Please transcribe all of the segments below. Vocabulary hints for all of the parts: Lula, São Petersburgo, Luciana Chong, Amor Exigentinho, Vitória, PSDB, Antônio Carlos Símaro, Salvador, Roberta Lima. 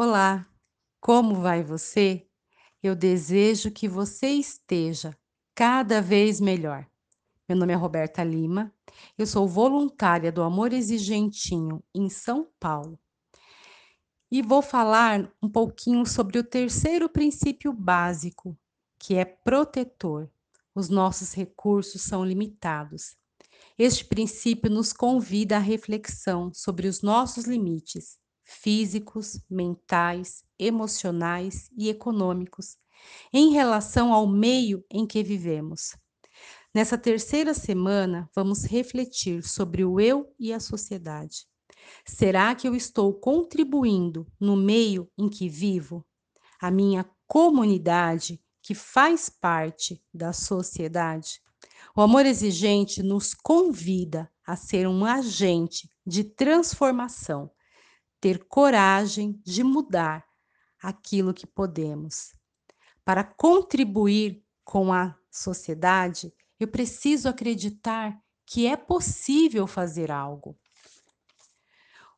Olá, como vai você? Eu desejo que você esteja cada vez melhor. Meu nome é Roberta Lima, eu sou voluntária do Amor Exigentinho em São Paulo e vou falar um pouquinho sobre o terceiro princípio básico, que é protetor. Os nossos recursos são limitados. Este princípio nos convida à reflexão sobre os nossos limites físicos, mentais, emocionais e econômicos, em relação ao meio em que vivemos. Nessa terceira semana, vamos refletir sobre o eu e a sociedade. Será que eu estou contribuindo no meio em que vivo? A minha comunidade, que faz parte da sociedade? O amor exigente nos convida a ser um agente de transformação, ter coragem de mudar aquilo que podemos. Para contribuir com a sociedade, eu preciso acreditar que é possível fazer algo.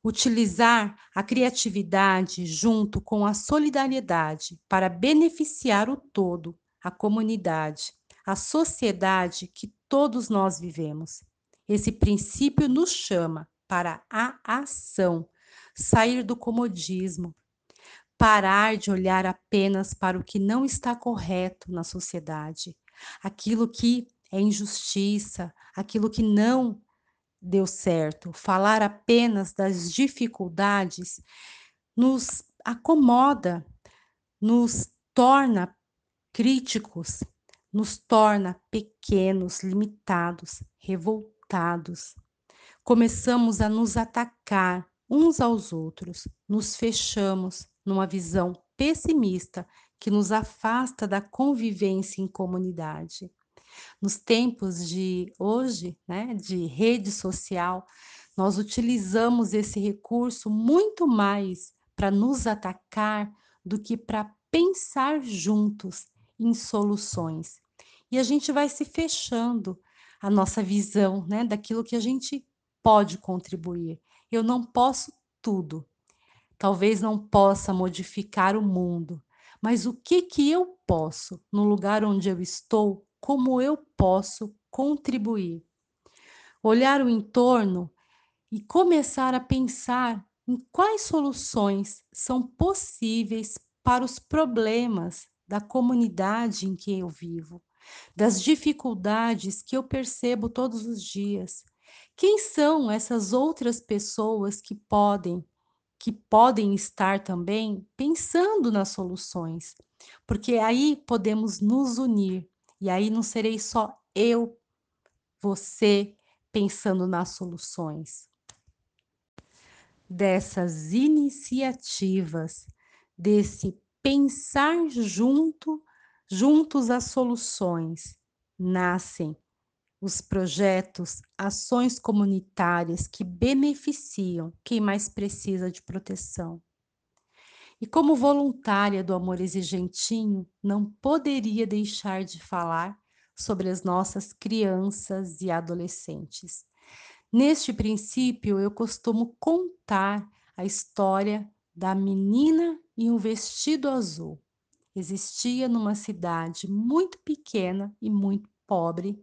Utilizar a criatividade junto com a solidariedade para beneficiar o todo, a comunidade, a sociedade que todos nós vivemos. Esse princípio nos chama para a ação, sair do comodismo, parar de olhar apenas para o que não está correto na sociedade, aquilo que é injustiça, aquilo que não deu certo. Falar apenas das dificuldades nos acomoda, nos torna críticos, nos torna pequenos, limitados, revoltados. Começamos a nos atacar uns aos outros, nos fechamos numa visão pessimista que nos afasta da convivência em comunidade. Nos tempos de hoje, de rede social, nós utilizamos esse recurso muito mais para nos atacar do que para pensar juntos em soluções. E a gente vai se fechando a nossa visão, daquilo que a gente pode contribuir. Eu não posso tudo, talvez não possa modificar o mundo, mas o que eu posso, no lugar onde eu estou, como eu posso contribuir? Olhar o entorno e começar a pensar em quais soluções são possíveis para os problemas da comunidade em que eu vivo, das dificuldades que eu percebo todos os dias. Quem são essas outras pessoas que podem estar também pensando nas soluções? Porque aí podemos nos unir, e aí não serei só eu, você, pensando nas soluções. Dessas iniciativas, desse pensar juntos às soluções, nascem os projetos, ações comunitárias que beneficiam quem mais precisa de proteção. E como voluntária do Amor Exigentinho, não poderia deixar de falar sobre as nossas crianças e adolescentes. Neste princípio, eu costumo contar a história da menina e um vestido azul. Existia numa cidade muito pequena e muito pobre,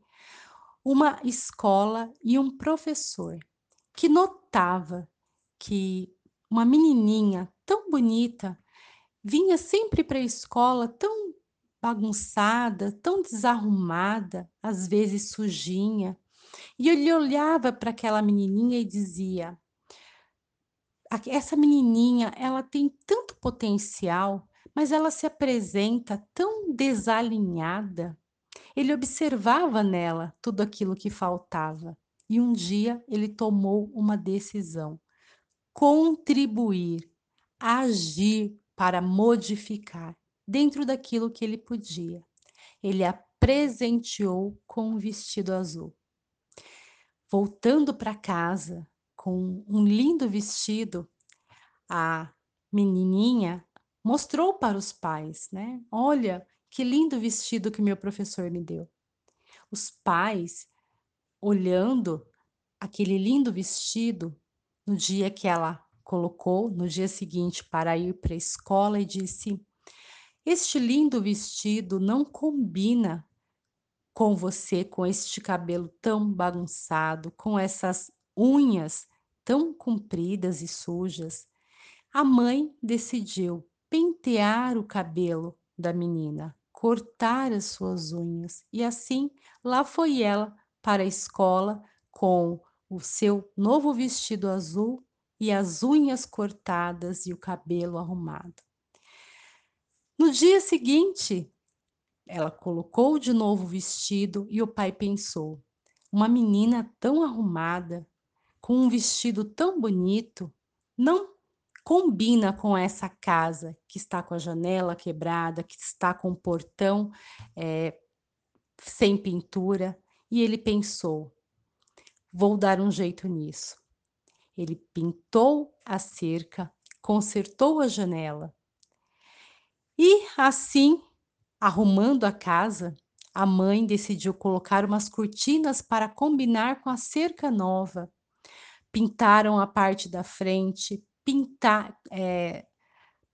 uma escola e um professor que notava que uma menininha tão bonita vinha sempre para a escola tão bagunçada, tão desarrumada, às vezes sujinha. E ele olhava para aquela menininha e dizia: essa menininha, ela tem tanto potencial, mas ela se apresenta tão desalinhada. Ele observava nela tudo aquilo que faltava. E um dia ele tomou uma decisão: contribuir, agir para modificar dentro daquilo que ele podia. Ele a presenteou com um vestido azul. Voltando para casa com um lindo vestido, a menininha mostrou para os pais, Olha, que lindo vestido que meu professor me deu. Os pais, olhando aquele lindo vestido, no dia que ela colocou no dia seguinte para ir para a escola e disse: "Este lindo vestido não combina com você, com este cabelo tão bagunçado, com essas unhas tão compridas e sujas." A mãe decidiu pentear o cabelo da menina, cortar as suas unhas, e assim lá foi ela para a escola com o seu novo vestido azul e as unhas cortadas e o cabelo arrumado. No dia seguinte, ela colocou de novo o vestido e o pai pensou: uma menina tão arrumada, com um vestido tão bonito, não combina com essa casa que está com a janela quebrada, que está com o portão sem pintura. E ele pensou: vou dar um jeito nisso. Ele pintou a cerca, consertou a janela. E assim, arrumando a casa, a mãe decidiu colocar umas cortinas para combinar com a cerca nova. Pintaram a parte da frente,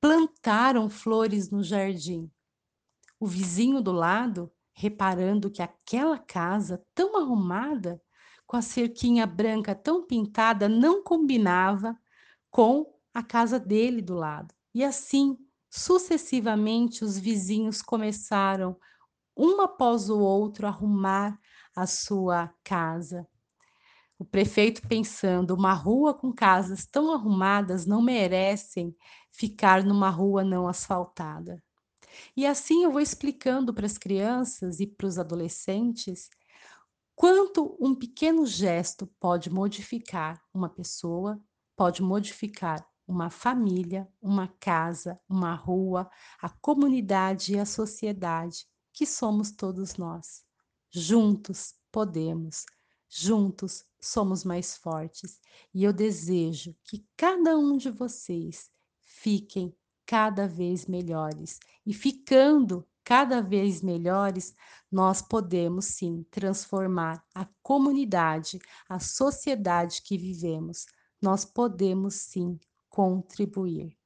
plantaram flores no jardim. O vizinho do lado, reparando que aquela casa tão arrumada, com a cerquinha branca tão pintada, não combinava com a casa dele do lado. E assim, sucessivamente, os vizinhos começaram, um após o outro, a arrumar a sua casa. O prefeito pensando: uma rua com casas tão arrumadas não merecem ficar numa rua não asfaltada. E assim eu vou explicando para as crianças e para os adolescentes quanto um pequeno gesto pode modificar uma pessoa, pode modificar uma família, uma casa, uma rua, a comunidade e a sociedade, que somos todos nós. Juntos podemos, juntos somos mais fortes. E eu desejo que cada um de vocês fiquem cada vez melhores. E ficando cada vez melhores, nós podemos sim transformar a comunidade, a sociedade que vivemos. Nós podemos sim contribuir.